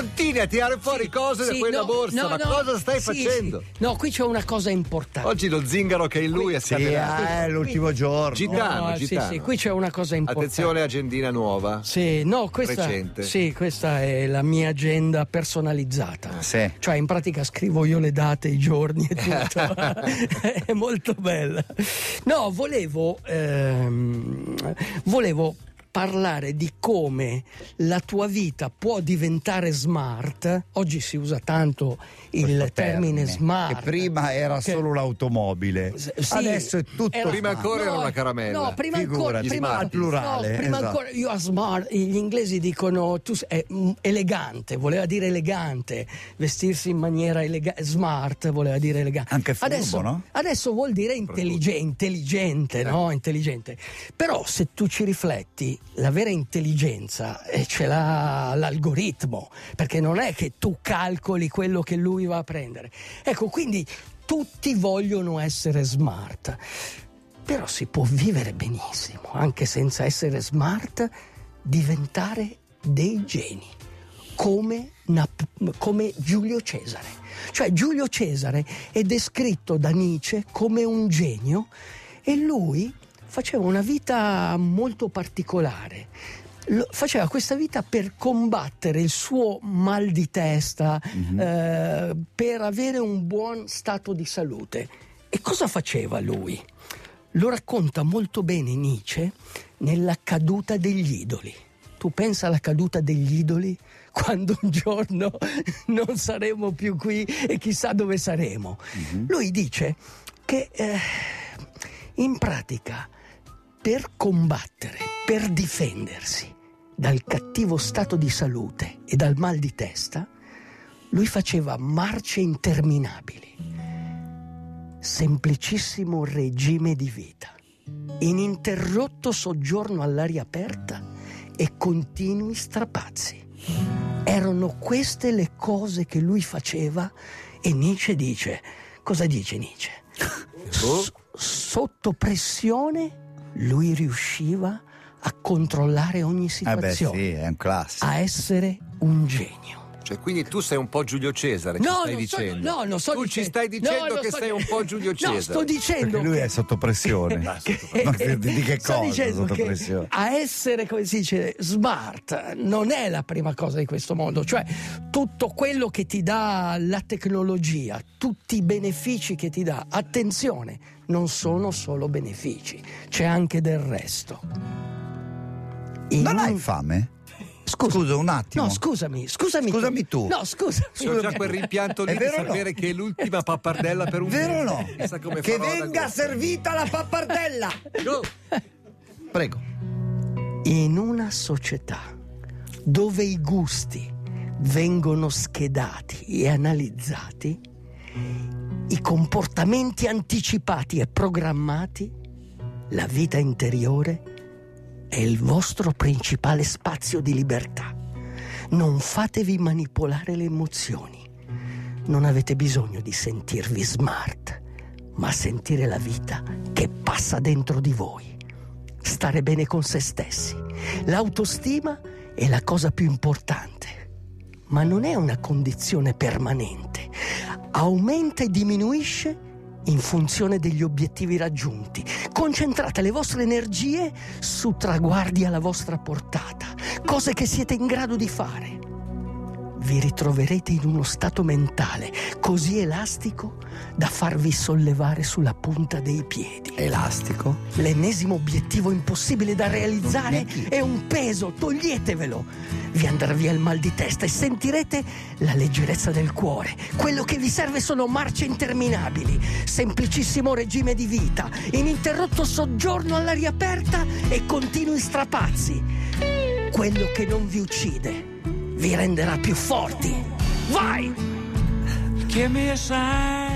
Continui a tirare fuori cose da quella borsa, ma cosa stai facendo? Sì. No, qui c'è una cosa importante. Oggi lo zingaro che è in lui è stato. È l'ultimo giorno. Gitano. Sì, sì, qui c'è una cosa importante. Attenzione, agendina nuova. Sì, no, questa. Recente. Sì, questa è la mia agenda personalizzata. Ah, sì. Cioè, in pratica scrivo io le date, i giorni e tutto. È molto bella. No, volevo parlare di come la tua vita può diventare smart. Oggi si usa tanto il termine smart, che prima era solo l'automobile, adesso è tutto era, prima ancora era una caramella, prima al plurale, esatto. Ancora io a smart, gli inglesi dicono tu sei elegante, voleva dire elegante, vestirsi in maniera elegante, smart voleva dire elegante, anche furbo, adesso, no? Adesso vuol dire intelligente. No, intelligente. Però se tu ci rifletti, la vera intelligenza ce l'ha l'algoritmo, perché non è che tu calcoli quello che lui va a prendere. Ecco, quindi tutti vogliono essere smart, però si può vivere benissimo anche senza essere smart, diventare dei geni come Giulio Cesare. Cioè Giulio Cesare è descritto da Nietzsche come un genio, e lui faceva una vita molto particolare. Faceva questa vita per combattere il suo mal di testa, per avere un buon stato di salute. E cosa faceva lui? Lo racconta molto bene Nietzsche nella Caduta degli idoli. Tu pensa alla Caduta degli idoli, quando un giorno non saremo più qui e chissà dove saremo. Lui dice che in pratica, per combattere, per difendersi dal cattivo stato di salute e dal mal di testa, lui faceva marce interminabili, semplicissimo regime di vita, ininterrotto soggiorno all'aria aperta e continui strapazzi. Erano queste le cose che lui faceva, e Nietzsche dice, cosa dice Nietzsche? Sotto pressione lui riusciva a controllare ogni situazione, è un classico, a essere un genio. Cioè, quindi tu sei un po' Giulio Cesare, ci stai dicendo che sei un po' Giulio Cesare. No, sto dicendo perché lui è sotto pressione. Di che cosa? Sotto pressione. A essere, come si dice, smart non è la prima cosa di questo mondo. Cioè, tutto quello che ti dà la tecnologia, tutti i benefici che ti dà, attenzione, non sono solo benefici, c'è anche del resto. Non hai fame? Scusa un attimo. No, scusami tu. No, scusa. Ho già quel rimpianto lì di sapere che è l'ultima pappardella per un vero no? Che venga servita la pappardella. No. Prego. In una società dove i gusti vengono schedati e analizzati, i comportamenti anticipati e programmati, la vita interiore è il vostro principale spazio di libertà. Non fatevi manipolare le emozioni. Non avete bisogno di sentirvi smart, ma sentire la vita che passa dentro di voi. Stare bene con se stessi. L'autostima è la cosa più importante, ma non è una condizione permanente. Aumenta e diminuisce in funzione degli obiettivi raggiunti. Concentrate le vostre energie su traguardi alla vostra portata, cose che siete in grado di fare. Vi ritroverete in uno stato mentale così elastico da farvi sollevare sulla punta dei piedi. Elastico? L'ennesimo obiettivo impossibile da realizzare è un peso, toglietevelo. Vi andrà via il mal di testa e sentirete la leggerezza del cuore. Quello che vi serve sono marce interminabili, semplicissimo regime di vita, ininterrotto soggiorno all'aria aperta e continui strapazzi. Quello che non vi uccide vi renderà più forti. Vai! Give me a sign.